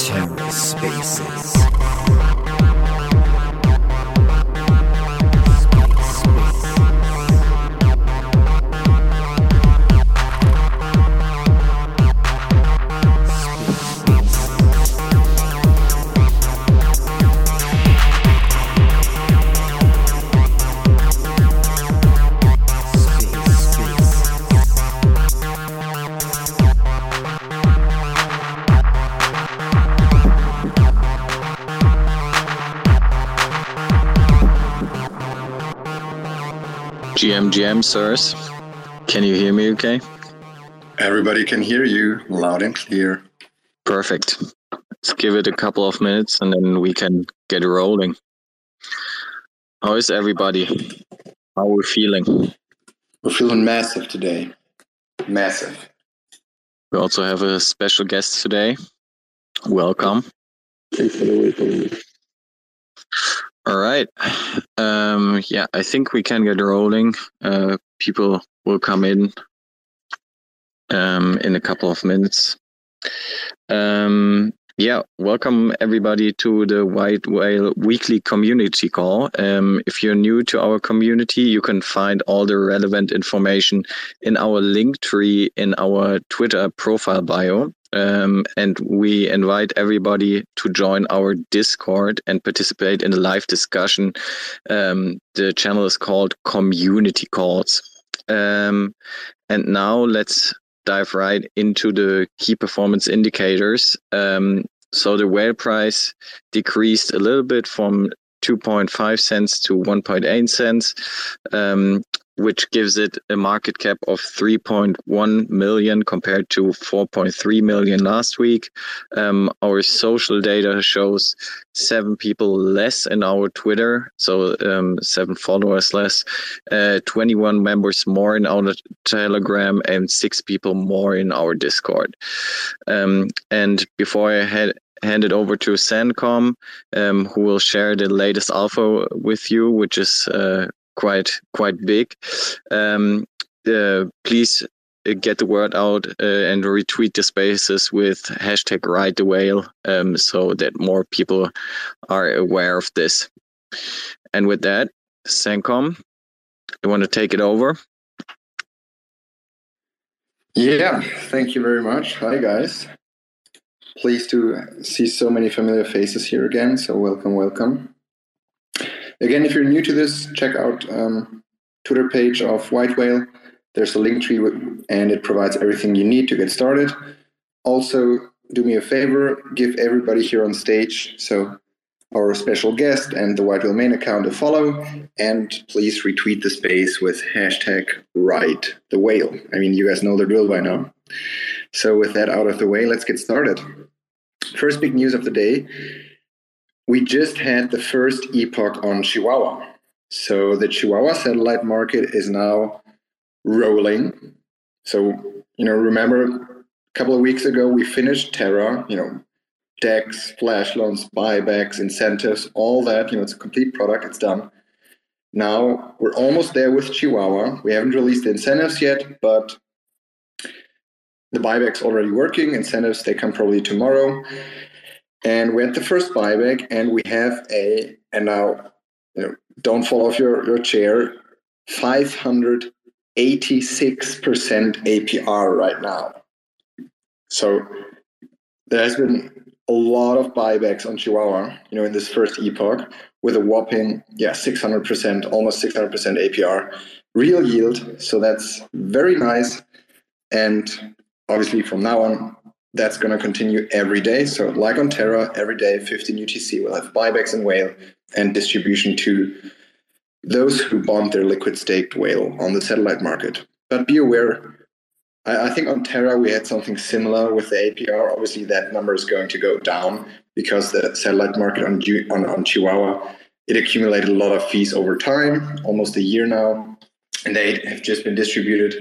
Terra Spaces. GM, sirs, can you hear me okay? Everybody can hear you loud and clear. Perfect. Let's give it a couple of minutes and then we can get rolling. How is everybody? How are we feeling? We're feeling massive today. Massive. We also have a special guest today. Welcome. Thanks for the wait. All right. Yeah, I think we can get rolling. People will come in a couple of minutes. Yeah, welcome everybody to the White Whale Weekly Community Call. If you're new to our community, you can find all the relevant information in our link tree in our Twitter profile bio. And we invite everybody to join our Discord and participate in a live discussion. The channel is called Community Calls. And now let's dive right into the key performance indicators. So the whale price decreased a little bit from 2.5 cents to 1.8 cents. Which gives it a market cap of 3.1 million compared to 4.3 million last week. Our social data shows 7 people less in our Twitter, so 7 followers less, 21 members more in our Telegram, and 6 people more in our Discord. And before I hand it over to Sen Cøm, who will share the latest alpha with you, which is quite big. Please get the word out and retweet the spaces with hashtag Ride the Whale, so that more people are aware of this. And with that, Sen Cøm, you want to take it over? Yeah, thank you very much. Hi guys. Pleased to see so many familiar faces here again. So welcome. Again, if you're new to this, check out Twitter page of White Whale. There's a link tree and it provides everything you need to get started. Also, do me a favor, give everybody here on stage, so our special guest and the White Whale main account, a follow, and please retweet the space with hashtag Ride the Whale. I mean, you guys know the drill by now. So with that out of the way, let's get started. First big news of the day. We just had the first epoch on Chihuahua. So the Chihuahua satellite market is now rolling. So, remember a couple of weeks ago, we finished Terra, DEX, flash loans, buybacks, incentives, all that, it's a complete product, it's done. Now we're almost there with Chihuahua. We haven't released the incentives yet, but the buyback's already working. Incentives, they come probably tomorrow. And we had the first buyback, and we have don't fall off your chair, 586% APR right now. So there has been a lot of buybacks on Chihuahua, in this first epoch, with a whopping, 600%, almost 600% APR, real yield. So that's very nice. And obviously from now on, that's going to continue every day. So like on Terra, every day, 15 UTC will have buybacks in whale and distribution to those who bond their liquid staked whale on the satellite market. But be aware, I think on Terra, we had something similar with the APR. Obviously, that number is going to go down because the satellite market on Chihuahua, it accumulated a lot of fees over time, almost a year now, and they have just been distributed.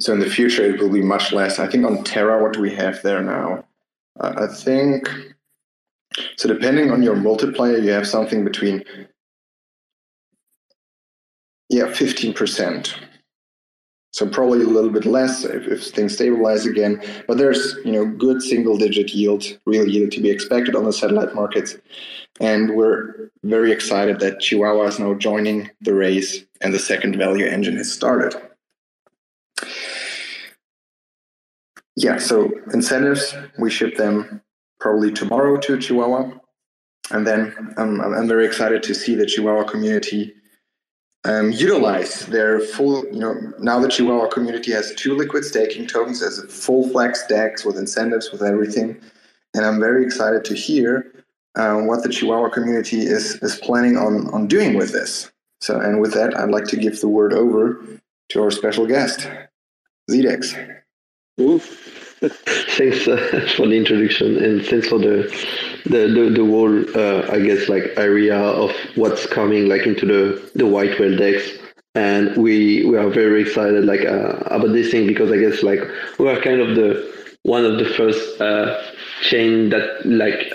So in the future, it will be much less. I think on Terra, what do we have there now? I think, so depending on your multiplier, you have something between, 15%. So probably a little bit less if things stabilize again. But there's, you know, good single-digit yield, real yield to be expected on the satellite markets. And we're very excited that Chihuahua is now joining the race and the second value engine has started. Yeah, so incentives, we ship them probably tomorrow to Chihuahua. And then I'm very excited to see the Chihuahua community utilize their full, you know, now the Chihuahua community has 2 liquid staking tokens as a full-flex DEX with incentives, with everything. And I'm very excited to hear what the Chihuahua community is planning on doing with this. So, and with that, I'd like to give the word over to our special guest, Zdeadex. Thanks for the introduction, and thanks for the whole, I guess, like area of what's coming, like into the White Whale DEX. And we are very excited, like about this thing, because I guess like we are kind of one of the first chain that like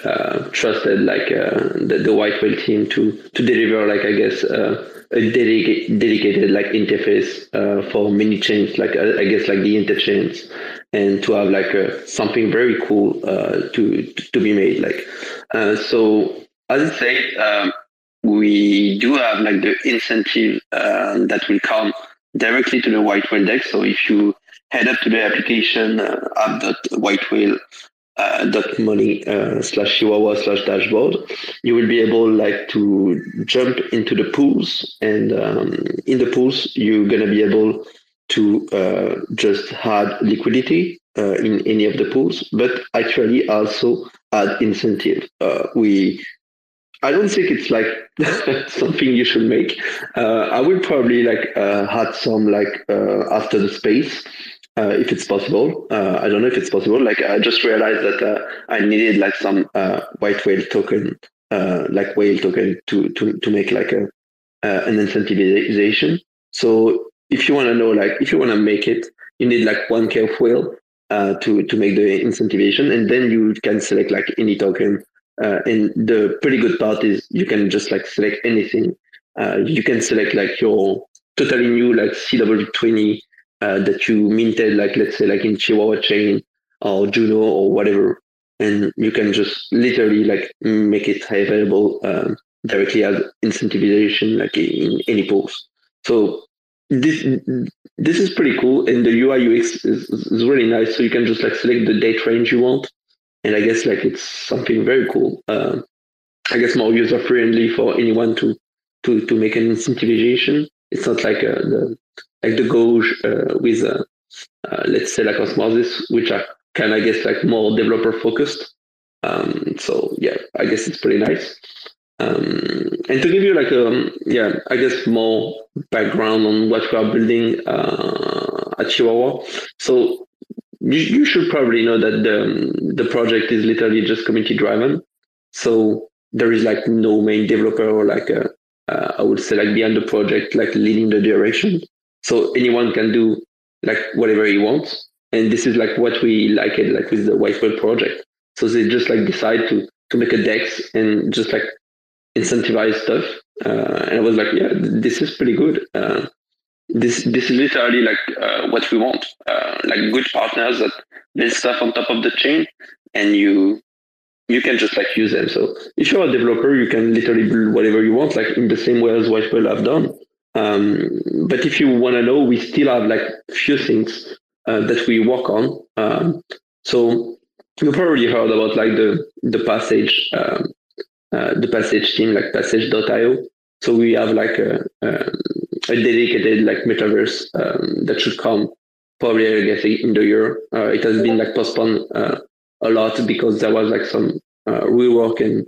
trusted like the White Whale team to deliver, like I guess, a dedicated like interface for many chains, like I guess like the interchains, and to have like something very cool to be made. Like so, as I said, we do have like the incentive that will come directly to the White Whale DEX. So if you head up to the application app.whitewhale.money/chihuahua/dashboard, you will be able like to jump into the pools, and in the pools you're gonna be able to just add liquidity in any of the pools, but actually also add incentive. I don't think it's like something you should make. I will probably like add some like after the space, if it's possible. I don't know if it's possible. Like I just realized that I needed like some white whale token, like whale token, to make like an incentivization. So if you want to know, like if you want to make it, you need like 1K of whale to make the incentivization, and then you can select like any token. And the pretty good part is you can just like select anything. You can select like your totally new like CW20 that you minted, like let's say like in Chihuahua chain or Juno or whatever, and you can just literally like make it available directly as incentivization like in any pools. So this is pretty cool, and the UI UX is really nice. So you can just like select the date range you want. And I guess like it's something very cool. I guess more user friendly for anyone to make an incentivization. It's not like the Gauge with let's say like Osmosis, which are kind of, I guess, like more developer focused. So yeah, I guess it's pretty nice. And to give you like I guess more background on what we are building at Chihuahua. So you should probably know that the project is literally just community driven. So there is like no main developer or like I would say like behind the project, like leading the direction. So anyone can do like whatever he wants. And this is like what we like it like with the White Whale project. So they just like decide to make a DEX and just like incentivize stuff. And I was like, yeah, this is pretty good. This is literally like what we want, like good partners that build stuff on top of the chain, and you can just like use them. So if you're a developer, you can literally build whatever you want, like in the same way as White Whale have done. But if you want to know, we still have like few things that we work on. So you probably heard about like the passage, the passage team, like passage.io. So we have like a dedicated like metaverse that should come probably, I guess, in the year. It has been like postponed a lot because there was like some rework and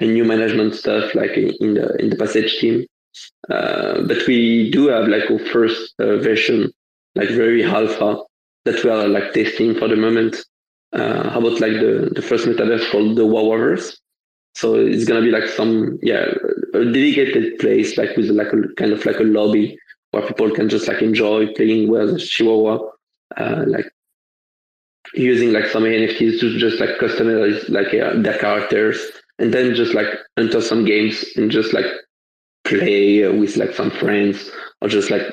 new management stuff like in the Passage team. But we do have like our first version, like very alpha, that we are like testing for the moment. How about like the first metaverse called the WoWverse? So it's gonna be like some a dedicated place like with like a kind of like a lobby where people can just like enjoy playing with Chihuahua, like using like some NFTs to just like customize like their characters, and then just like enter some games and just like play with like some friends, or just like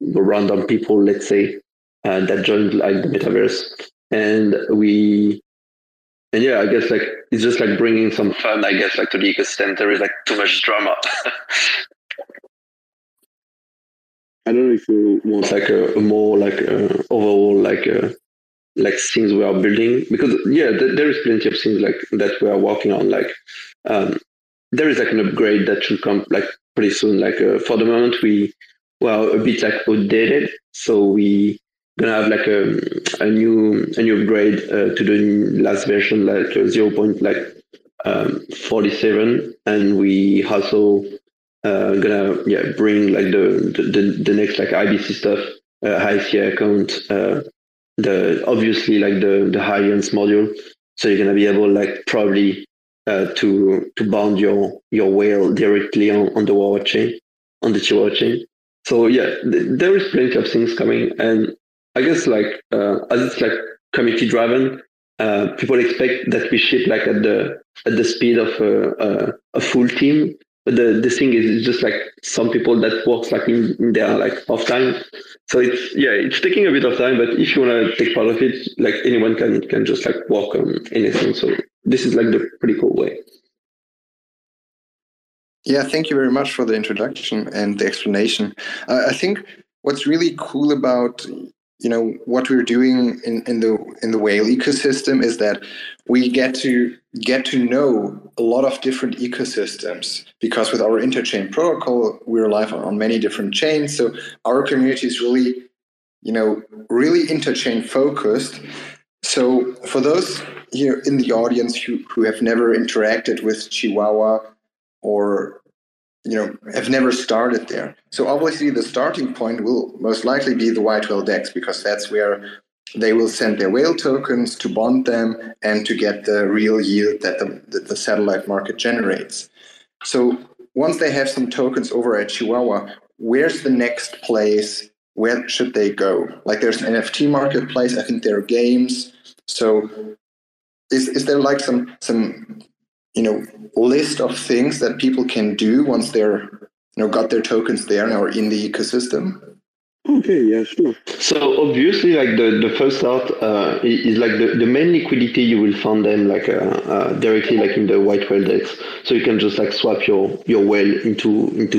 random people, let's say, that joined like the metaverse. And yeah, I guess like it's just like bringing some fun, I guess, like to the ecosystem. There is like too much drama. I don't know if you want like a more like overall like things we are building, because yeah, there is plenty of things like that we are working on. Like there is like an upgrade that should come like pretty soon. Like for the moment we are a bit like outdated, so we gonna have like a new upgrade to the last version, like 0.47, and we also gonna bring like the next like IBC stuff, ICA account, the obviously like the high end module. So you're gonna be able like probably to bound your whale directly on the Chihuahua chain, on the Chihuahua chain. So yeah, there is plenty of things coming, and I guess like as it's like community driven, people expect that we ship like at the speed of a full team. But the thing is, it's just like some people that works like in their like off time. So it's taking a bit of time, but if you want to take part of it, like anyone can just like work on anything. So this is like the pretty cool way. Yeah, thank you very much for the introduction and the explanation. I think what's really cool about what we're doing in the whale ecosystem is that we get to know a lot of different ecosystems, because with our interchain protocol, we're live on many different chains. So our community is really, really interchain focused. So for those here in the audience who have never interacted with Chihuahua or have never started there. So obviously the starting point will most likely be the White Whale DEX, because that's where they will send their whale tokens to bond them and to get the real yield that the satellite market generates. So once they have some tokens over at Chihuahua, where's the next place? Where should they go? Like there's an NFT marketplace, I think there are games. So is there like some list of things that people can do once they're got their tokens there and are in the ecosystem? Okay, yeah, sure. So obviously, like the first start is like the main liquidity you will find them like directly like in the White Whale DEX. So you can just like swap your whale into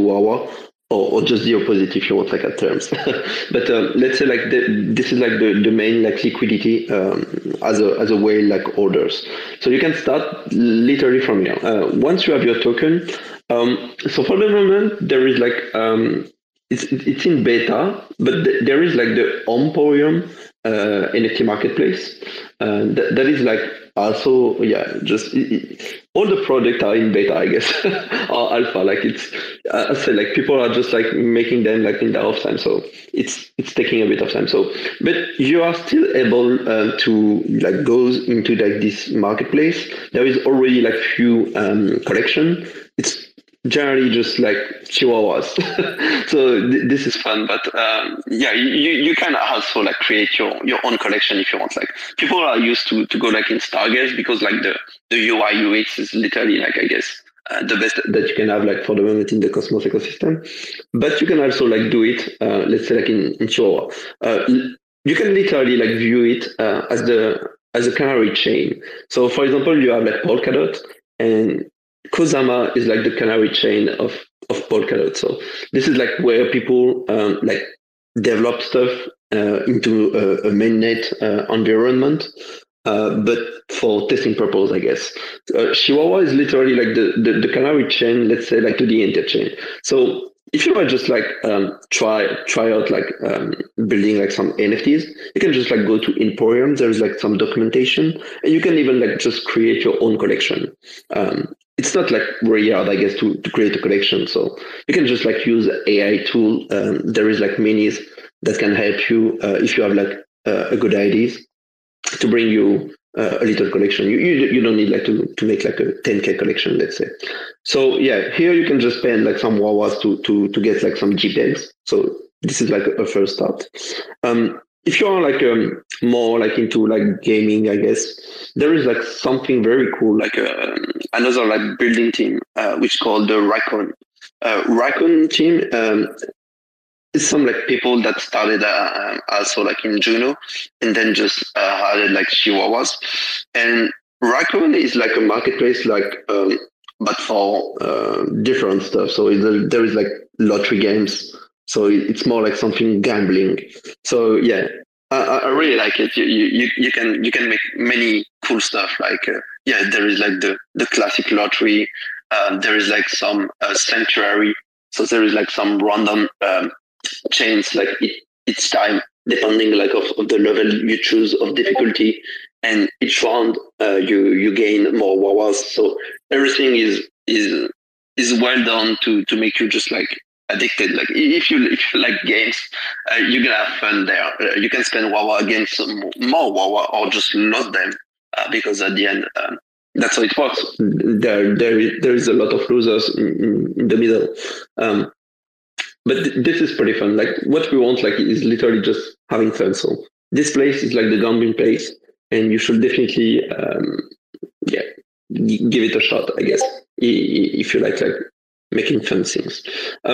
Wawa, or just the opposite if you want like at terms. But let's say like this is like the main like liquidity as a whale like orders. So you can start literally from here. Once you have your token, so for the moment there is like it's in beta, but there is like the Emporium NFT marketplace that is like also all the projects are in beta, I guess, or alpha. Like it's, I say, like people are just like making them like in their off time, so it's taking a bit of time. So, but you are still able to like go into like this marketplace. There is already like few collection. It's generally just like Chihuahuas, so this is fun. But you can also like create your own collection if you want. Like people are used to go like in Stargaze, because like the UI UX is literally like, I guess, the best that you can have like for the moment in the Cosmos ecosystem. But you can also like do it, let's say like in Chihuahua. You can literally like view it as a canary chain. So for example, you have like Polkadot, and Kusama is like the canary chain of Polkadot. So this is like where people like develop stuff into a mainnet environment, but for testing purpose, I guess. Chihuahua is literally like the canary chain, let's say like to the interchain. So if you want just like try out like building like some NFTs, you can just like go to Emporium. There's like some documentation, and you can even like just create your own collection. It's not like very hard, I guess, to create a collection. So you can just like use AI tool. There is like minis that can help you if you have like a good ideas to bring you a little collection. You don't need like to make like a 10K collection, let's say. So yeah, here you can just spend like some Wawas to get like some JPEGs. So this is like a first start. If you are like more like into like gaming, I guess, there is like something very cool, like another like building team, which is called the Racoon team. some like people that started also like in Juno and then just added like Chihuahuas. And Racoon is like a marketplace, like but for different stuff. So there is like lottery games. So it's more like something gambling. So yeah, I really like it. You can make many cool stuff. Like yeah, there is like the classic lottery. There is like some sanctuary. So there is like some random chains. Like it's time depending like of the level you choose of difficulty, and each round you gain more wawas. So everything is well done to make you just like addicted. Like if you like games, you're gonna have fun there. You can spend wawa against some more wawa or just not them, because at the end that's how it works. There is a lot of losers in the middle, but this is pretty fun. Like what we want like is literally just having fun. So this place is like the gambling place, and you should definitely give it a shot, I guess, if you like making fun things. I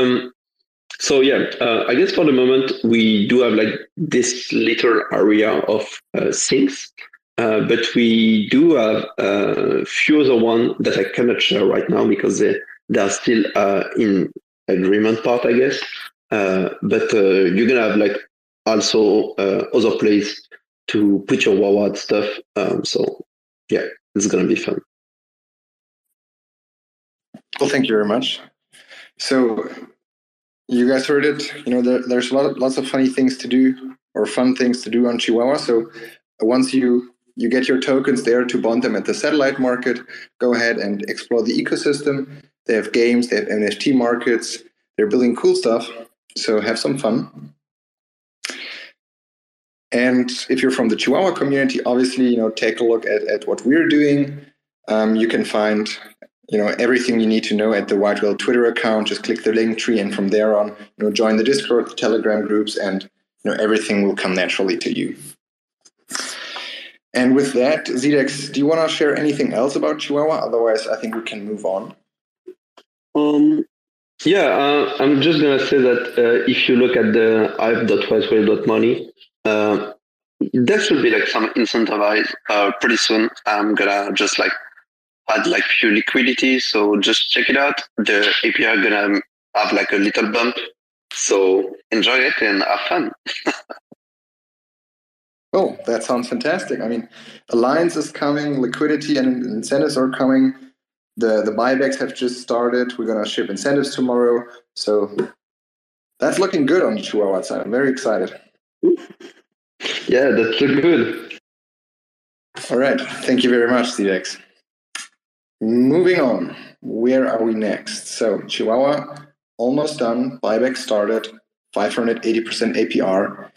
guess for the moment we do have like this little area of things, but we do have a few other ones that I cannot share right now because they are still in agreement part, I guess. But you're gonna have like also other place to put your Wawa stuff. So yeah, it's gonna be fun. Well, thank you very much. So you guys heard it. You know, there's lots of funny things to do or fun things to do on Chihuahua. So once you get your tokens there to bond them at the satellite market, go ahead and explore the ecosystem. They have games, they have NFT markets, they're building cool stuff. So have some fun. And if you're from the Chihuahua community, obviously, you know, take a look at what we're doing. You can find, you know, everything you need to know at the White Whale Twitter account. Just click the link tree, and from there on, you know, join the Discord, the Telegram groups, and you know everything will come naturally to you. And with that, Zdeadex, do you want to share anything else about Chihuahua? Otherwise, I think we can move on. I'm just gonna say that if you look at the hive.whitewhale.money, there should be like some incentivized pretty soon. I'm gonna just like add like few liquidity, so just check it out. The API gonna have like a little bump, so enjoy it and have fun. Oh, that sounds fantastic. I mean, Alliance is coming, liquidity and incentives are coming. The buybacks have just started. We're gonna ship incentives tomorrow, so that's looking good on the Chihuahua side. I'm very excited. Yeah, that's looking good. All right, thank you very much, Zdeadex. Moving on, where are we next? So Chihuahua almost done, buyback started, 580% APR.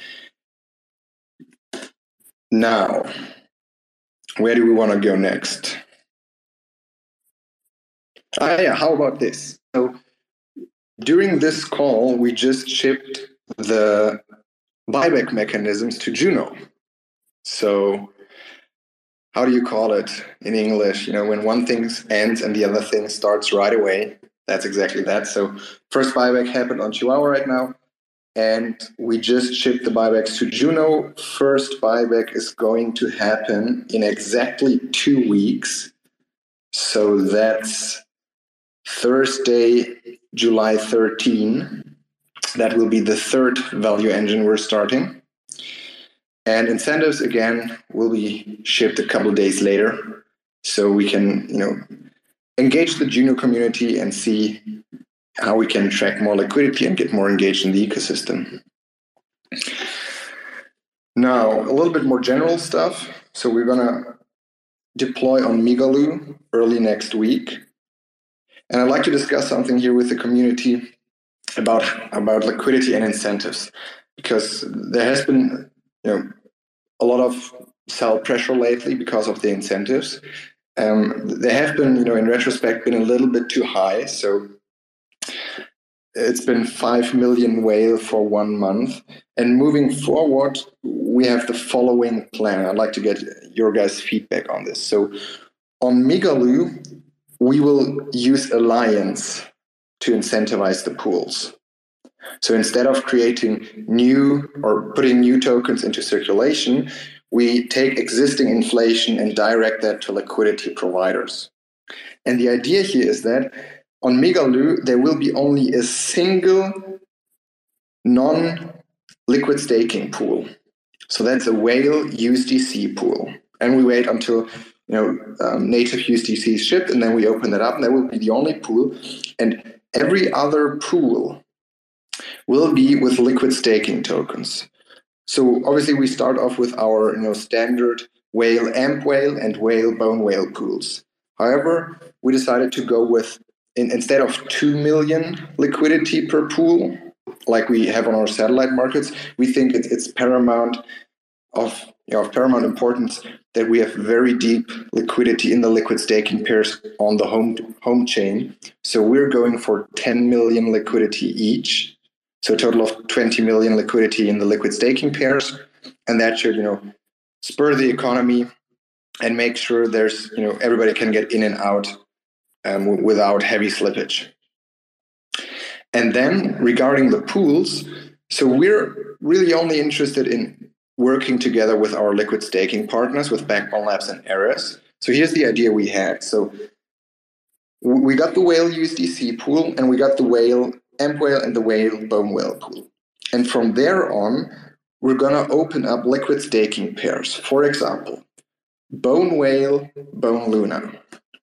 Now, where do we want to go next? How about this? So during this call, we just shipped the buyback mechanisms to Juno. So how do you call it in English? You know, when one thing ends and the other thing starts right away, that's exactly that. So first buyback happened on Chihuahua right now, and we just shipped the buybacks to Juno. First buyback is going to happen in exactly 2 weeks. So that's Thursday, July 13. That will be the third value engine we're starting. And incentives, again, will be shipped a couple of days later. So we can, you know, engage the Juno community and see how we can attract more liquidity and get more engaged in the ecosystem. Now, a little bit more general stuff. So we're going to deploy on Migaloo early next week. And I'd like to discuss something here with the community about liquidity and incentives, because there has been, you know, a lot of sell pressure lately because of the incentives. They have been, you know, in retrospect, been a little bit too high. So it's been 5 million whale for 1 month. And moving forward, we have the following plan. I'd like to get your guys' feedback on this. So on Migaloo, we will use Alliance to incentivize the pools. So instead of creating new or putting new tokens into circulation, we take existing inflation and direct that to liquidity providers. And the idea here is that on Migaloo, there will be only a single non-liquid staking pool. So that's a whale USDC pool. And we wait until native USDC is shipped, and then we open that up, and that will be the only pool. And every other pool will be with liquid staking tokens. So obviously we start off with our standard whale amp whale and whale bone whale pools. However, we decided to go with, instead of 2 million liquidity per pool, like we have on our satellite markets, we think it's paramount of paramount importance that we have very deep liquidity in the liquid staking pairs on the home chain. So we're going for 10 million liquidity each. So a total of 20 million liquidity in the liquid staking pairs. And that should, spur the economy and make sure there's, everybody can get in and out without heavy slippage. And then regarding the pools, so we're really only interested in working together with our liquid staking partners, with Backbone Labs and Ares. So here's the idea we had. So we got the whale USDC pool, and we got the whale amp whale and the whale bone whale pool. And from there on, we're going to open up liquid staking pairs. For example, bone whale, bone Luna,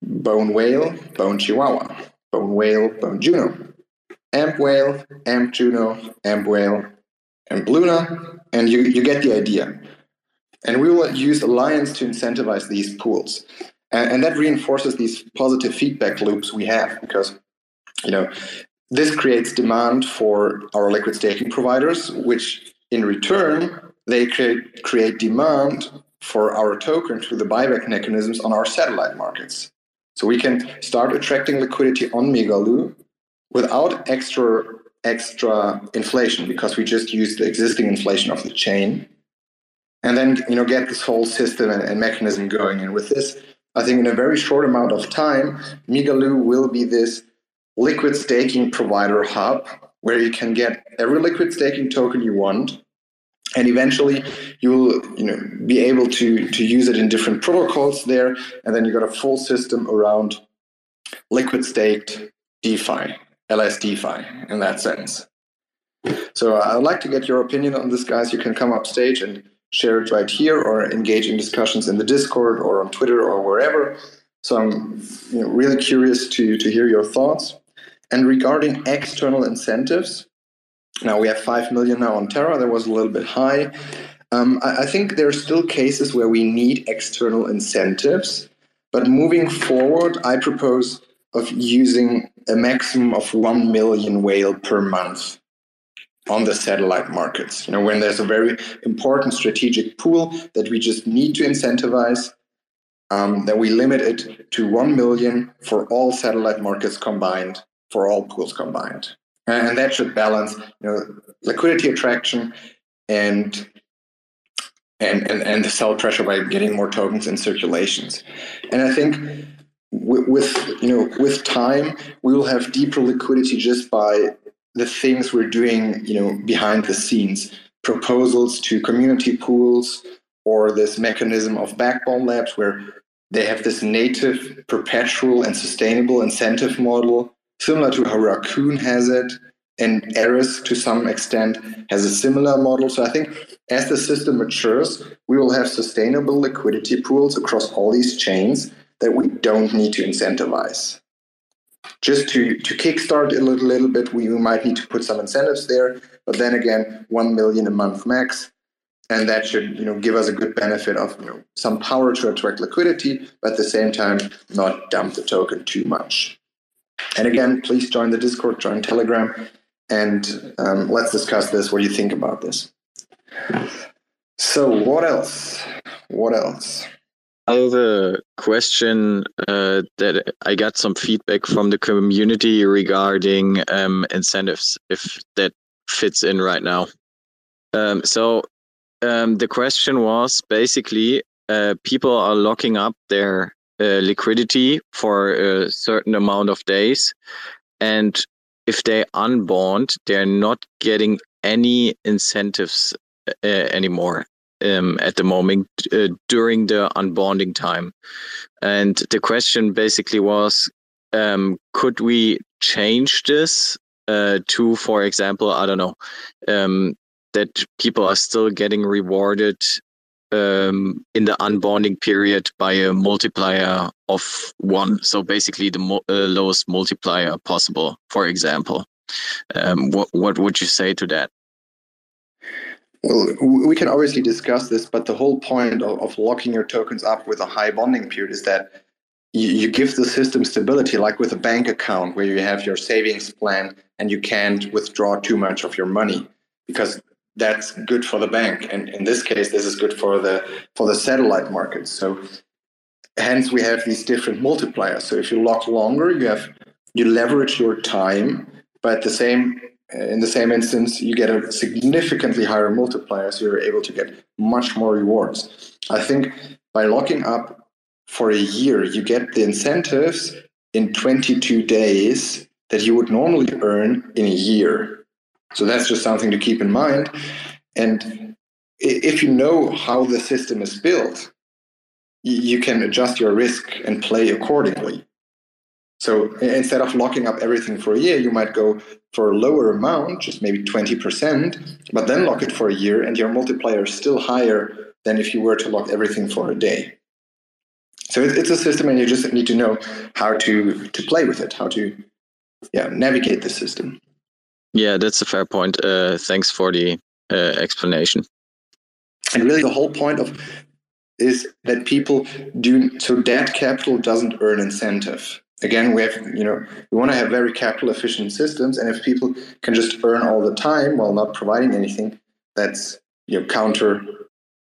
bone whale, bone Chihuahua, bone whale, bone Juno, amp whale, amp Juno, amp whale, amp Luna, and you get the idea. And we will use alliance to incentivize these pools. And that reinforces these positive feedback loops we have, because, this creates demand for our liquid staking providers, which in return, they create demand for our token through the buyback mechanisms on our satellite markets. So we can start attracting liquidity on Migaloo without extra inflation, because we just use the existing inflation of the chain, and then get this whole system and mechanism going. And with this, I think in a very short amount of time, Migaloo will be this liquid staking provider hub where you can get every liquid staking token you want, and eventually you'll be able to use it in different protocols there, and then you got a full system around liquid staked DeFi. LSDFi in that sense. So I'd like to get your opinion on this, guys. You can come up stage and share it right here, or engage in discussions in the Discord or on Twitter or wherever. So I'm really curious to hear your thoughts. And regarding external incentives, now we have 5 million now on Terra. That was a little bit high. I think there are still cases where we need external incentives, but moving forward, I propose of using a maximum of 1 million whale per month on the satellite markets. When there's a very important strategic pool that we just need to incentivize, then we limit it to 1 million for all satellite markets combined, for all pools combined. And that should balance, liquidity attraction and the sell pressure by getting more tokens in circulations. And I think with time, we will have deeper liquidity just by the things we're doing, behind the scenes, proposals to community pools, or this mechanism of Backbone Labs where they have this native, perpetual, and sustainable incentive model, similar to how Racoon has it, and Eris to some extent has a similar model. So I think as the system matures, we will have sustainable liquidity pools across all these chains that we don't need to incentivize. Just to kickstart a little bit, we might need to put some incentives there, but then again, 1 million a month max, and that should give us a good benefit of some power to attract liquidity, but at the same time, not dump the token too much. And again, please join the Discord, join Telegram, and let's discuss this. What do you think about this? So what else? What else? Another question that I got some feedback from the community regarding incentives, if that fits in right now. So the question was basically people are locking up their liquidity for a certain amount of days, and if they unbond, they're not getting any incentives anymore at the moment during the unbonding time. And the question basically was, could we change this to, for example, I don't know, that people are still getting rewarded in the unbonding period by a multiplier of 1. So basically the lowest multiplier possible, for example. What would you say to that? Well, we can obviously discuss this, but the whole point of locking your tokens up with a high bonding period is that you give the system stability, like with a bank account where you have your savings plan and you can't withdraw too much of your money, because that's good for the bank. And in this case, this is good for the satellite market. So hence we have these different multipliers. So if you lock longer, you leverage your time, but in the same instance, you get a significantly higher multiplier. So you're able to get much more rewards. I think by locking up for a year, you get the incentives in 22 days that you would normally earn in a year. So that's just something to keep in mind. And if you know how the system is built, you can adjust your risk and play accordingly. So instead of locking up everything for a year, you might go for a lower amount, just maybe 20%, but then lock it for a year and your multiplier is still higher than if you were to lock everything for a day. So it's a system and you just need to know how to play with it, how to navigate the system. Yeah, that's a fair point. Thanks for the explanation. And really the whole point is that people do, so that capital doesn't earn incentive. Again, we want to have very capital efficient systems, and if people can just earn all the time while not providing anything, that's counter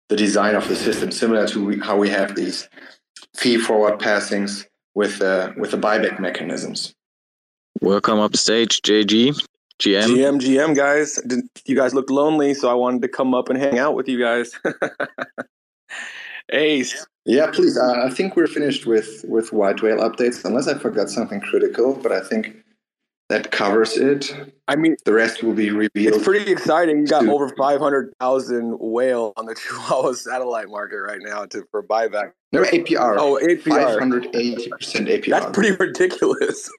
the design of the system, similar to how we have these fee forward passings with the buyback mechanisms. Welcome upstage, JG. GM, guys. You guys looked lonely, so I wanted to come up and hang out with you guys. Ace. Yeah, please. I think we're finished with White Whale updates, unless I forgot something critical, but I think that covers it. I mean, the rest will be revealed. It's pretty exciting. You got over 500,000 whale on the Chihuahua satellite market right now for buyback. No, APR. Oh, APR. 580% APR. That's pretty ridiculous.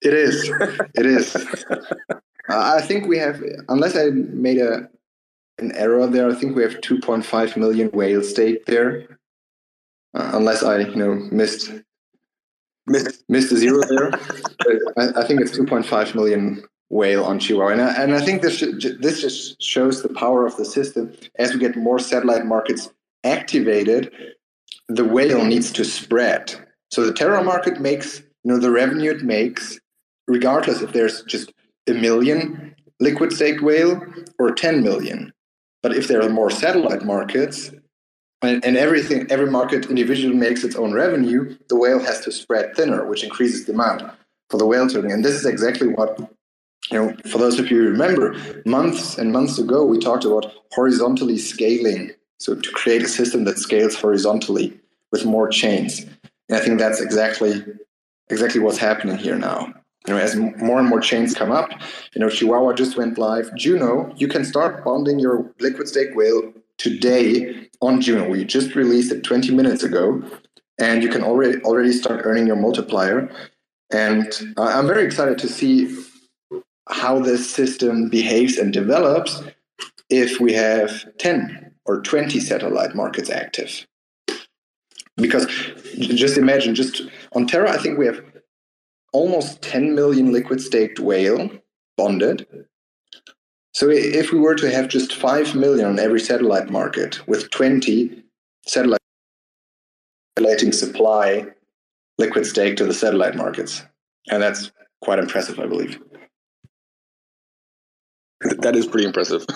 It is. I think we have, unless I made an error there, I think we have 2.5 million whale stake there. Unless I, missed a zero there. I think it's 2.5 million whale on Chihuahua. And I think this just shows the power of the system. As we get more satellite markets activated, the whale needs to spread. So the Terra market makes, the revenue it makes, regardless if there's just 1 million liquid stake whale or 10 million. But if there are more satellite markets and every market individually makes its own revenue, the whale has to spread thinner, which increases demand for the whale token. And this is exactly what, for those of you who remember, months and months ago, we talked about horizontally scaling. So to create a system that scales horizontally with more chains. And I think that's exactly what's happening here now. As more and more chains come up, Chihuahua just went live. Juno, you can start bonding your liquid stake whale today on Juno. We just released it 20 minutes ago, and you can already start earning your multiplier. And I'm very excited to see how this system behaves and develops if we have 10 or 20 satellite markets active. Because just imagine, just on Terra, I think we have almost 10 million liquid staked whale bonded. So if we were to have just 5 million on every satellite market with 20 satellite relating supply liquid stake to the satellite markets. And that's quite impressive, I believe. That is pretty impressive.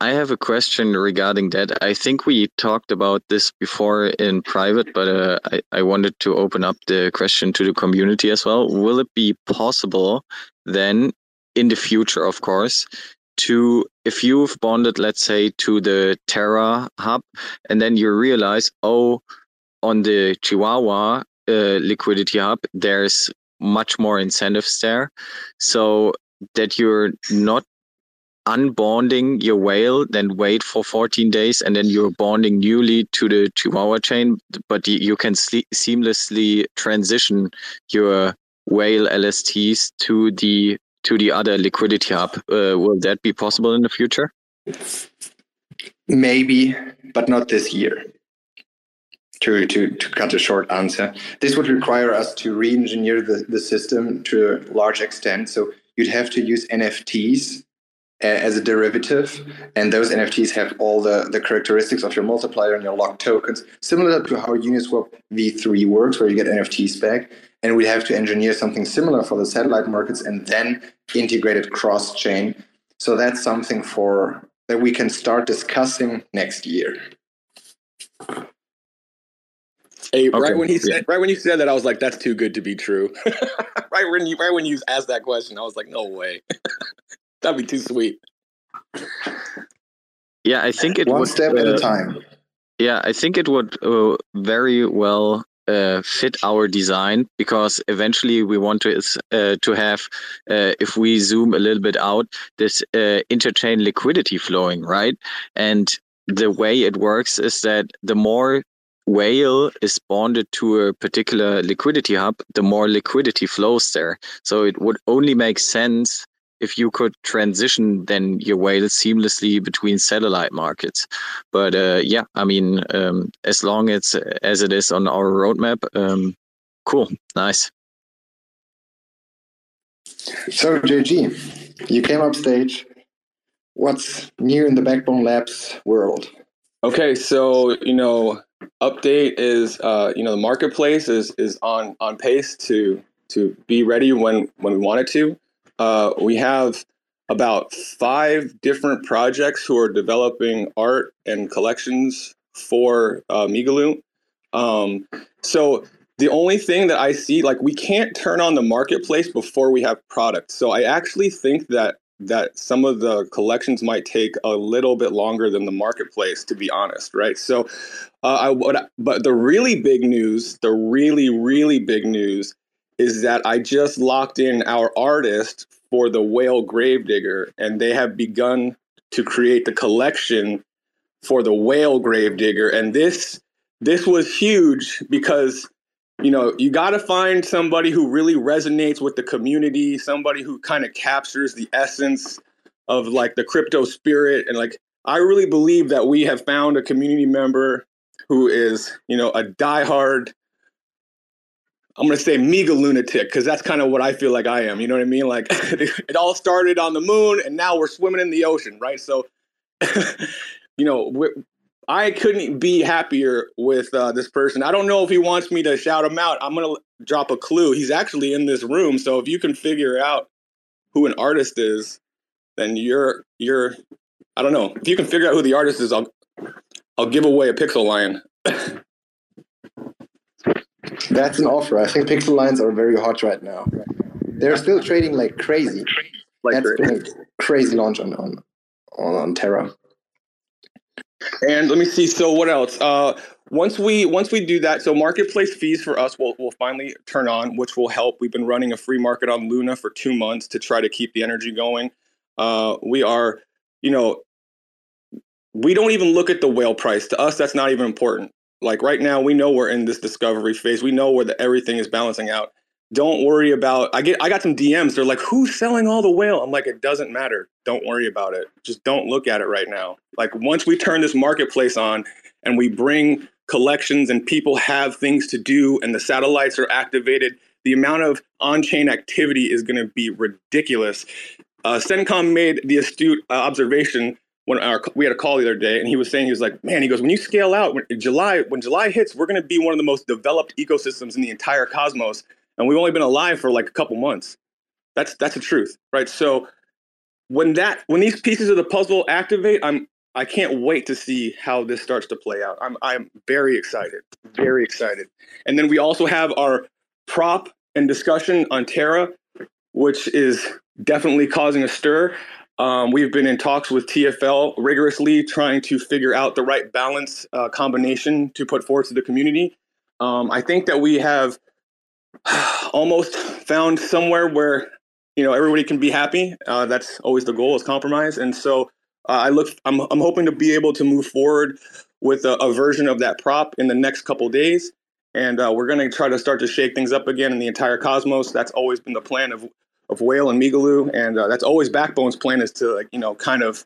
I have a question regarding that. I think we talked about this before in private, but I wanted to open up the question to the community as well. Will it be possible then in the future, of course, to, if you've bonded, let's say, to the Terra hub, and then you realize, on the Chihuahua liquidity hub, there's much more incentives there, so that you're not unbonding your whale, then wait for 14 days, and then you're bonding newly to the Chihuahua chain, but you can seamlessly transition your whale LSTs to the other liquidity hub. Will that be possible in the future? Maybe, but not this year. To cut a short answer, this would require us to re-engineer the system to a large extent. So you'd have to use NFTs as a derivative, and those NFTs have all the characteristics of your multiplier and your locked tokens, similar to how Uniswap V3 works, where you get NFTs back. And we have to engineer something similar for the satellite markets and then integrate it cross-chain. So that's something that we can start discussing next year. Hey, okay. Right when you said that, I was like, "That's too good to be true." right when you asked that question, I was like, "No way, that'd be too sweet." Yeah, I think it one would, step at a time. Yeah, I think it would very well fit our design, because eventually we want to have, if we zoom a little bit out, this interchain liquidity flowing, right? And the way it works is that the more whale is bonded to a particular liquidity hub, the more liquidity flows there. So it would only make sense if you could transition then your whale seamlessly between satellite markets. But yeah, I mean, as long as it is on our roadmap, cool, nice. So JG, you came up stage. What's new in the Backbone Labs world? Okay, so, you know, update is, the marketplace is on pace to be ready when we want it to. We have about 5 different projects who are developing art and collections for Migaloo. So the only thing that I see, like, we can't turn on the marketplace before we have products. So I actually think that some of the collections might take a little bit longer than the marketplace, to be honest, right? So but the really big news is that I just locked in our artist for the whale gravedigger, and they have begun to create the collection for the whale gravedigger. And this was huge because, you know, you got to find somebody who really resonates with the community, somebody who kind of captures the essence of, like, the crypto spirit. And, like, I really believe that we have found a community member who is, you know, a diehard, I'm going to say mega lunatic, because that's kind of what I feel like I am. You know what I mean? Like, it all started on the moon and now we're swimming in the ocean, right? So, you know, I couldn't be happier with this person. I don't know if he wants me to shout him out. I'm going to drop a clue. He's actually in this room. So if you can figure out who an artist is, then you're I don't know. If you can figure out who the artist is, I'll give away a pixel lion. That's an offer. I think pixel lions are very hot right now. They're still trading like crazy. That's been a crazy launch on Terra. And let me see. So what else? Once we do that, so marketplace fees for us will finally turn on, which will help. We've been running a free market on Luna for 2 months to try to keep the energy going. We are, you know, we don't even look at the whale price. To us, that's not even important. Like, right now, we know we're in this discovery phase. We know where everything is balancing out. Don't worry about. I got some DMs. They're like, "Who's selling all the whale?" I'm like, "It doesn't matter. Don't worry about it. Just don't look at it right now." Like, once we turn this marketplace on and we bring collections and people have things to do and the satellites are activated, the amount of on-chain activity is going to be ridiculous. Sen Cøm made the astute observation when we had a call the other day, and he was saying, he was like, "Man," he goes, "when you scale out, when July hits, we're going to be one of the most developed ecosystems in the entire cosmos." And we've only been alive for like a couple months. That's the truth, right? So when these pieces of the puzzle activate, I can't wait to see how this starts to play out. I'm very excited, very excited. And then we also have our prop and discussion on Terra, which is definitely causing a stir. We've been in talks with TFL rigorously, trying to figure out the right balance combination to put forth to the community. I think that we have almost found somewhere where, you know, everybody can be happy. That's always the goal, is compromise. And so I'm hoping to be able to move forward with a version of that prop in the next couple of days. And we're going to try to start to shake things up again in the entire cosmos. That's always been the plan of Whale and Migaloo. And that's always Backbone's plan, is to, like, you know, kind of,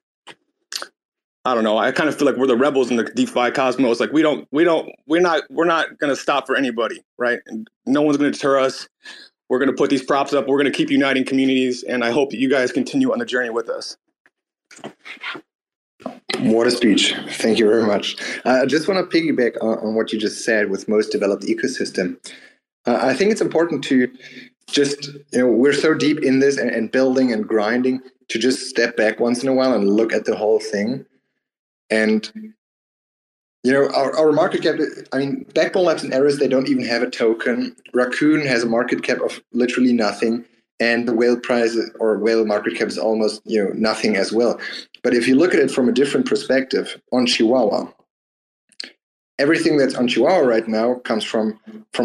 I don't know. I kind of feel like we're the rebels in the DeFi cosmos. Like we're not going to stop for anybody. Right. And no one's going to deter us. We're going to put these props up. We're going to keep uniting communities. And I hope that you guys continue on the journey with us. What a speech. Thank you very much. I just want to piggyback on what you just said with most developed ecosystem. I think it's important to just, you know, we're so deep in this and building and grinding, to just step back once in a while and look at the whole thing. And, you know, our market cap, I mean, Backbone Labs and Eris, they don't even have a token. Racoon has a market cap of literally nothing. And the whale price or whale market cap is almost, you know, nothing as well. But if you look at it from a different perspective on Chihuahua, everything that's on Chihuahua right now comes from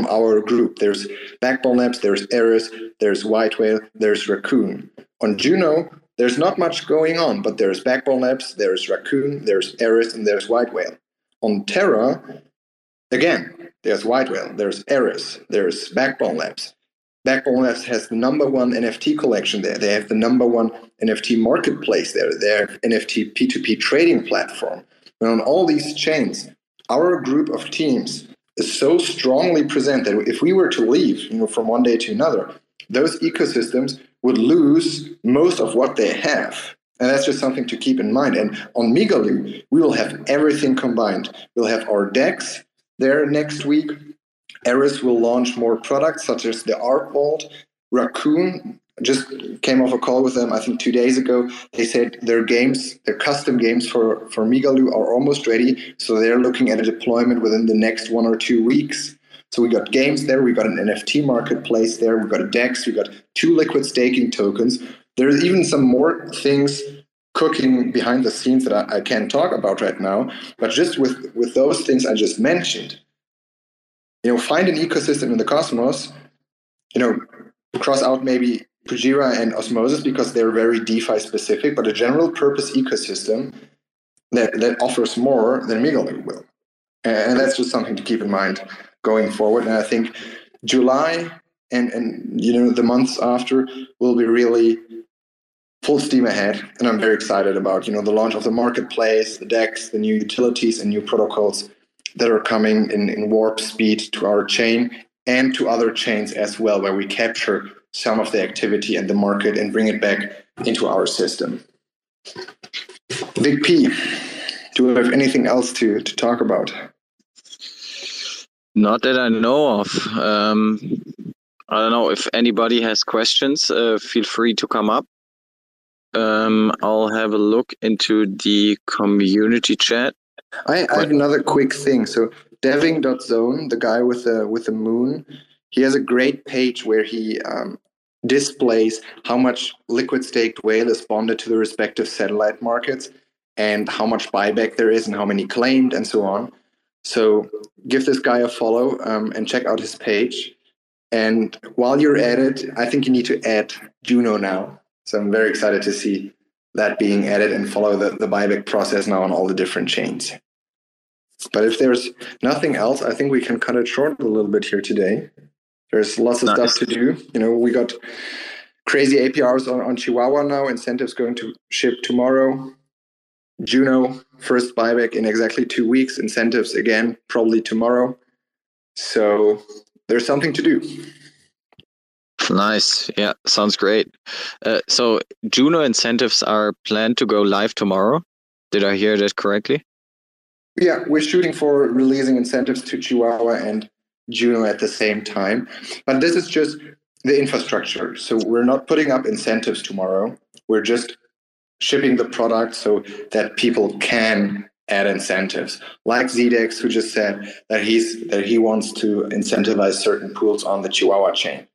our group. There's Backbone Labs, there's Eris, there's White Whale, there's Racoon. On Juno, there's not much going on, but there's Backbone Labs, there's Racoon, there's Ares, and there's White Whale. On Terra, again, there's White Whale, there's Ares, there's Backbone Labs. Backbone Labs has the #1 NFT collection there. They have the #1 NFT marketplace there. They have NFT P2P trading platform. And on all these chains, our group of teams is so strongly present that if we were to leave, you know, from one day to another, those ecosystems would lose most of what they have. And that's just something to keep in mind. And on Migaloo, we will have everything combined. We'll have our DEX there next week. Eris will launch more products, such as the Art Vault. Racoon just came off a call with them, I think 2 days ago. They said their games, their custom games for Migaloo are almost ready. So they're looking at a deployment within the next 1 or 2 weeks. So we got games there, we got an NFT marketplace there, we got a DEX, we got 2 liquid staking tokens. There's even some more things cooking behind the scenes that I can't talk about right now. But just with those things I just mentioned, you know, find an ecosystem in the cosmos, you know, cross out maybe Pujira and Osmosis because they're very DeFi specific, but a general purpose ecosystem that offers more than Migaloo will. And that's just something to keep in mind going forward. And I think July and you know, the months after will be really full steam ahead. And I'm very excited about, you know, the launch of the marketplace, the DEX, the new utilities and new protocols that are coming in warp speed to our chain and to other chains as well, where we capture some of the activity and the market and bring it back into our system. Big P, do we have anything else to talk about? Not that I know of. I don't know if anybody has questions. Feel free to come up. I'll have a look into the community chat. I have another quick thing. So deving.zone, the guy with the moon, he has a great page where he displays how much liquid staked whale is bonded to the respective satellite markets and how much buyback there is and how many claimed and so on. So give this guy a follow and check out his page. And while you're at it, I think you need to add Juno now. So I'm very excited to see that being added and follow the buyback process now on all the different chains. But if there's nothing else, I think we can cut it short a little bit here today. There's lots of stuff to do. You know, we got crazy APRs on Chihuahua now, incentives going to ship tomorrow. Juno, first buyback in exactly 2 weeks, incentives again, probably tomorrow. So there's something to do. Nice. Yeah, sounds great. So Juno incentives are planned to go live tomorrow. Did I hear that correctly? Yeah, we're shooting for releasing incentives to Chihuahua and Juno at the same time. But this is just the infrastructure. So we're not putting up incentives tomorrow. We're just shipping the product so that people can add incentives. Like Zdeadex, who just said that he wants to incentivize certain pools on the Chihuahua chain.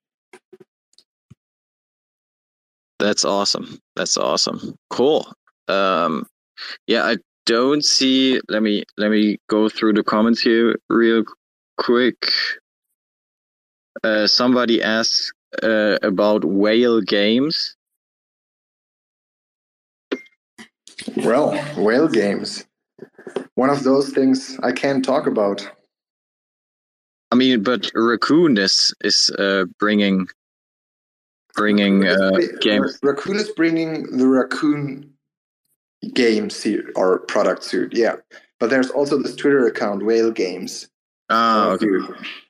That's awesome. That's awesome. Cool. Yeah, I don't see. Let me go through the comments here real quick. Somebody asked about whale games. Well, whale games. One of those things I can't talk about. I mean, but Racoon is bringing games. Racoon is bringing the Racoon games here, or product suit, yeah. But there's also this Twitter account, Whale Games. Ah, okay.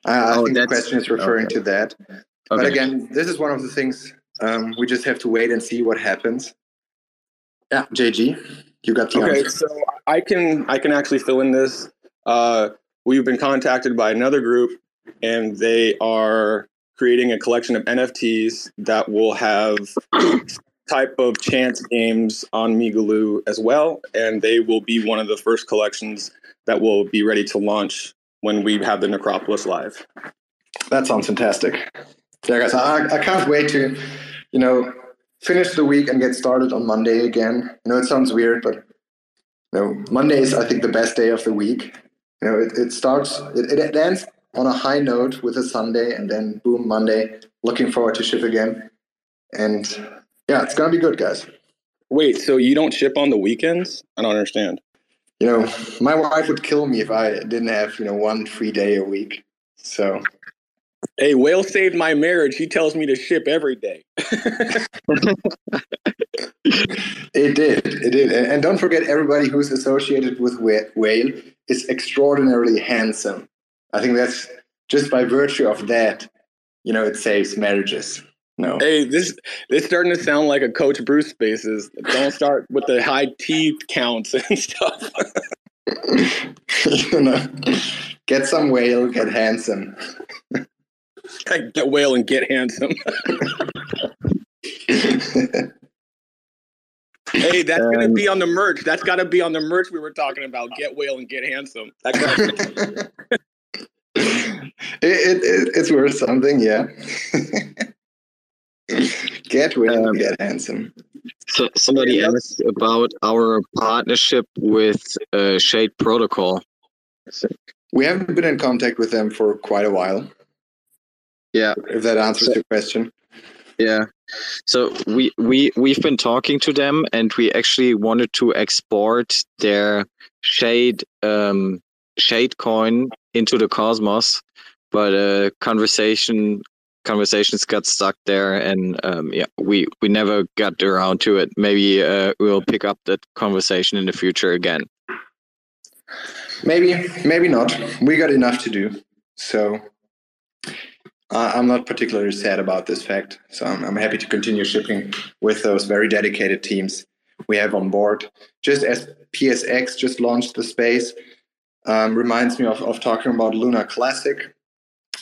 I think the question is referring to that. Okay. But again, this is one of the things we just have to wait and see what happens. Yeah, JG, you got the answer. Okay, so I can actually fill in this. We've been contacted by another group, and they are creating a collection of NFTs that will have type of chance games on Migaloo as well, and they will be one of the first collections that will be ready to launch when we have the Necropolis live. That sounds fantastic. Yeah, guys, I can't wait to, you know, finish the week and get started on Monday again. I know it sounds weird, but you know, Monday is, I think, the best day of the week. You know, it ends on a high note with a Sunday, and then boom, Monday. Looking forward to ship again. And yeah, it's going to be good, guys. Wait, so you don't ship on the weekends? I don't understand. You know, my wife would kill me if I didn't have, you know, one free day a week. So... Hey, Whale saved my marriage. He tells me to ship every day. It did. And don't forget, everybody who's associated with Whale is extraordinarily handsome. I think that's just by virtue of that, you know, it saves marriages. No. Hey, this starting to sound like a Coach Bruce Spaces. Don't start with the high T counts and stuff. You know, get some whale, get handsome. Get whale and get handsome. Hey, that's gonna be on the merch. That's gotta be on the merch we were talking about. Get whale and get handsome. That it's worth something, yeah. Get whale and get handsome. So somebody asked about our partnership with Shade Protocol. We haven't been in contact with them for quite a while. Yeah, if that answers your question. Yeah, so we've been talking to them, and we actually wanted to export their shade coin into the cosmos, but conversations got stuck there, and we never got around to it. Maybe we'll pick up that conversation in the future again. Maybe not. We got enough to do, so. I'm not particularly sad about this fact, so I'm happy to continue shipping with those very dedicated teams we have on board. Just as PSX just launched the space, reminds me of talking about Luna Classic.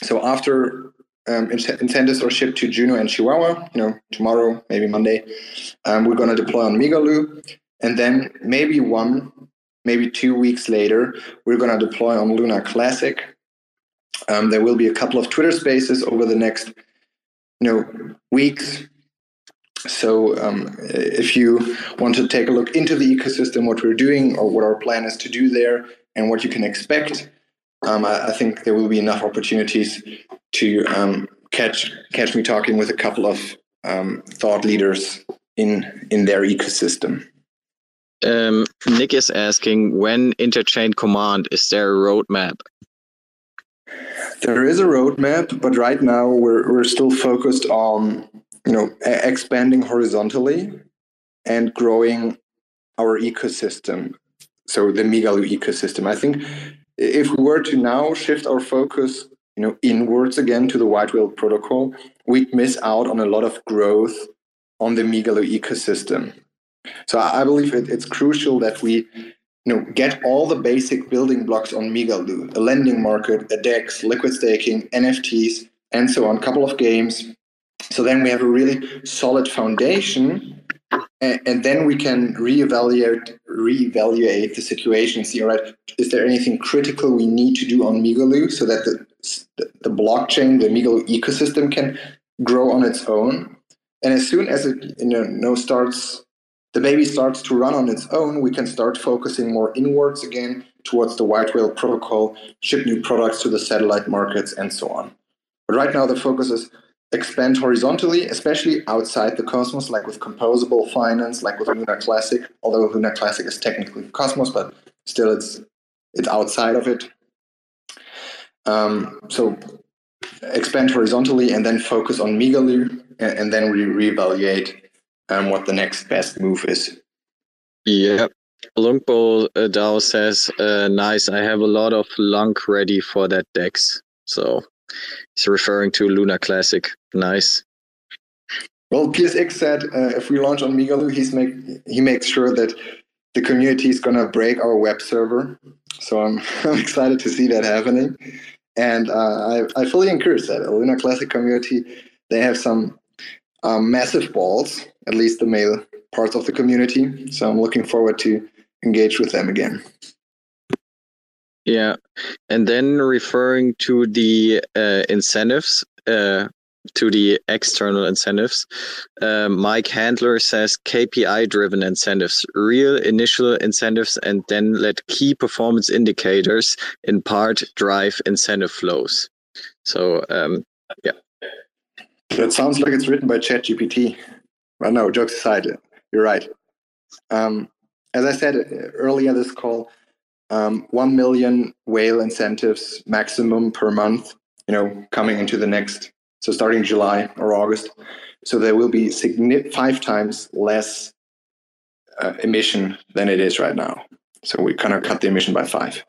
So after incentives are shipped to Juno and Chihuahua, you know, tomorrow, maybe Monday, we're going to deploy on Migaloo, and then maybe 1, maybe 2 weeks later, we're going to deploy on Luna Classic. There will be a couple of Twitter spaces over the next, you know, weeks. So if you want to take a look into the ecosystem, what we're doing or what our plan is to do there and what you can expect, I think there will be enough opportunities to catch me talking with a couple of thought leaders in their ecosystem. Nick is asking, when Interchain Command, is there a roadmap? There is a roadmap, but right now we're still focused on, you know, expanding horizontally and growing our ecosystem. So the Migaloo ecosystem. I think if we were to now shift our focus, you know, inwards again to the White Whale protocol, we'd miss out on a lot of growth on the Migaloo ecosystem. So I believe it's crucial that we, you know, get all the basic building blocks on Migaloo, a lending market, a DEX, liquid staking, NFTs, and so on, a couple of games. So then we have a really solid foundation, and then we can reevaluate the situation and see, all right, is there anything critical we need to do on Migaloo so that the blockchain, the Migaloo ecosystem can grow on its own? And as soon as it, you know, the baby starts to run on its own, we can start focusing more inwards again towards the White Whale protocol, ship new products to the satellite markets, and so on. But right now the focus is expand horizontally, especially outside the Cosmos, like with composable finance, like with Luna Classic, although Luna Classic is technically Cosmos, but still it's outside of it. So expand horizontally and then focus on Migaloo, and then we reevaluate what the next best move is. Yeah. Lungbo DAO says, nice, I have a lot of Lunk ready for that DEX. So he's referring to Luna Classic. Nice. Well, PSX said if we launch on Migaloo, he makes sure that the community is going to break our web server. So I'm excited to see that happening. And I fully encourage that. The Luna Classic community, they have some massive balls, at least the male parts of the community. So I'm looking forward to engage with them again. Yeah. And then referring to the incentives, to the external incentives, Mike Handler says KPI-driven incentives, real initial incentives, and then let key performance indicators in part drive incentive flows. So, yeah. That sounds like it's written by ChatGPT. Well, no, jokes aside, you're right. As I said earlier this call, 1 million whale incentives maximum per month, coming into the next, so starting July or August. So there will be 5 times less emission than it is right now. So we kind of cut the emission by 5.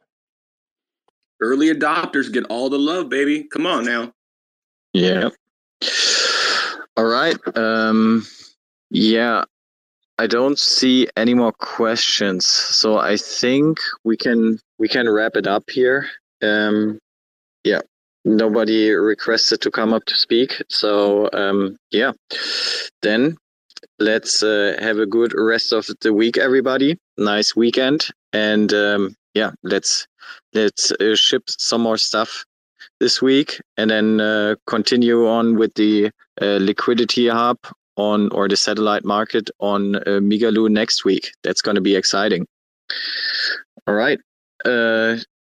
Early adopters get all the love, baby. Come on now. Yeah. All right. Yeah, I don't see any more questions, so I think we can wrap it up here. Yeah, nobody requested to come up to speak, so yeah. Then let's have a good rest of the week, everybody. Nice weekend, and yeah, let's ship some more stuff this week, and then continue on with the liquidity hub on, or the satellite market on Migaloo next week. That's going to be exciting. All right.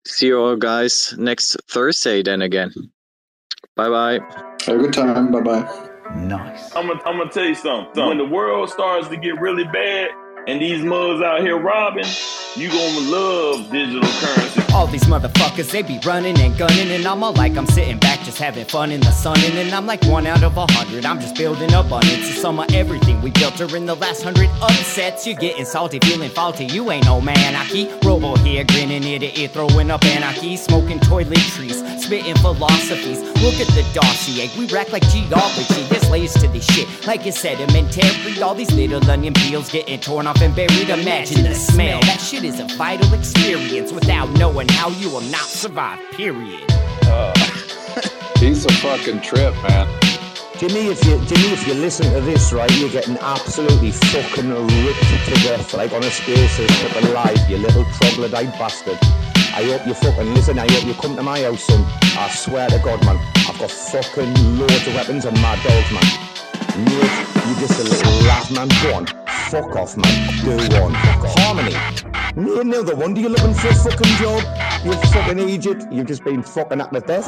See you all guys next Thursday then again. Bye-bye. Have a good time. Bye-bye. Nice. I'm gonna tell you something. When the world starts to get really bad and these mugs out here robbing, you gonna love digital currency. All these motherfuckers, they be running and gunning, and I'm all like, I'm sitting back just having fun in the sun. And then I'm like 1 out of 100, I'm just building up on it. So sum of everything we built during the last 100 upsets. You're getting salty, feeling faulty, you ain't no man. I keep robo here, grinning ear to ear, throwing up anarchy, smoking toiletries, spitting philosophies. Look at the dossier, we rack like geology. There's layers to this shit, like it's sedimentary. All these little onion peels getting torn off and buried. Imagine the smell. That shit is a vital experience. Without knowing how, you will not survive, period. He's a fucking trip, man. Jimmy, if you listen to this, right, you're getting absolutely fucking ripped to death, like on a space ship alive, you little troglodyte bastard. I hope you fucking listen, I hope you come to my house, son. I swear to God, man, I've got fucking loads of weapons and mad dogs, man. Mate, you just a little rat, man. Go on, fuck off, man. Do one, fuck off. Harmony. No, another one. Do you looking for a fucking job? You fucking idiot. You've just been fucking at the death.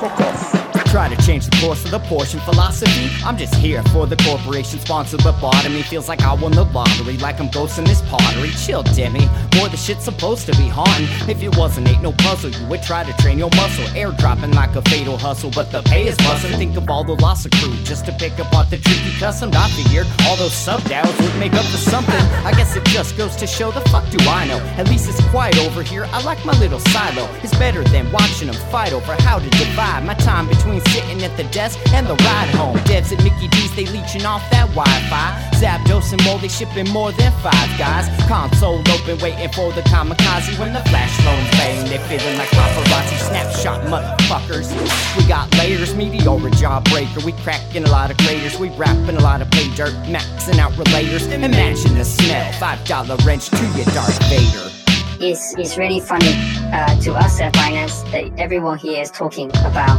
Fuck off. Try to change the course of the portion philosophy. I'm just here for the corporation sponsored lobotomy. Feels like I won the lottery, like I'm ghosts in this pottery. Chill, Demi. Boy, the shit's supposed to be haunting. If it wasn't, ain't no puzzle. You would try to train your muscle. Airdropping like a fatal hustle, but the pay is bustin'. Think of all the loss of crew just to pick up on the tricky custom. I figured all those sub-downs would make up for something. I guess it just goes to show, the fuck do I know? At least it's quiet over here. I like my little silo. It's better than watching them fight over how to divide my time between sitting at the desk and the ride home. Devs at Mickey D's, they leeching off that Wi-Fi. Zapdos and Mole, they shipping more than 5 guys. Console open, waiting for the kamikaze. When the flash phones bang, they feeling like paparazzi. Snapshot motherfuckers. We got layers, Meteora, Jawbreaker. We cracking a lot of graders. We rapping a lot of pay dirt, maxing out relators. Imagine the smell. $5 wrench to your Darth Vader. It's really funny to us at Binance that everyone here is talking about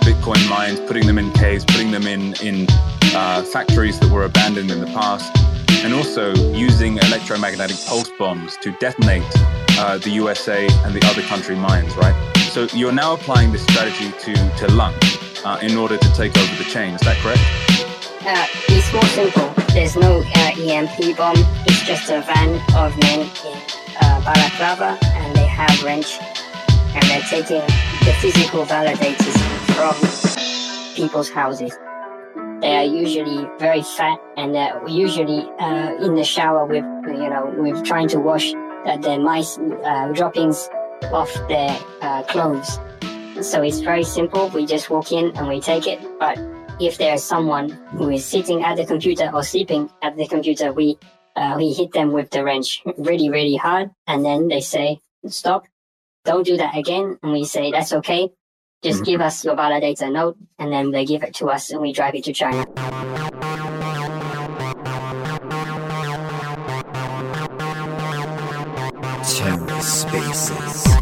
Bitcoin mines, putting them in caves, putting them in factories that were abandoned in the past, and also using electromagnetic pulse bombs to detonate the USA and the other country mines, right? So you're now applying this strategy to Lung in order to take over the chain, is that correct? It's more simple. There's no EMP bomb. It's just a van of men in balaclava, and they have wrench, and they're taking the physical validators from people's houses. They are usually very fat, and they're usually in the shower with, you know, with trying to wash their mice droppings off their clothes. So it's very simple. We just walk in and we take it. But if there is someone who is sitting at the computer or sleeping at the computer, we hit them with the wrench really, really hard. And then they say, stop, don't do that again. And we say, that's okay. Just give us your validator node, and then they give it to us and we drive it to China. Terra Spaces.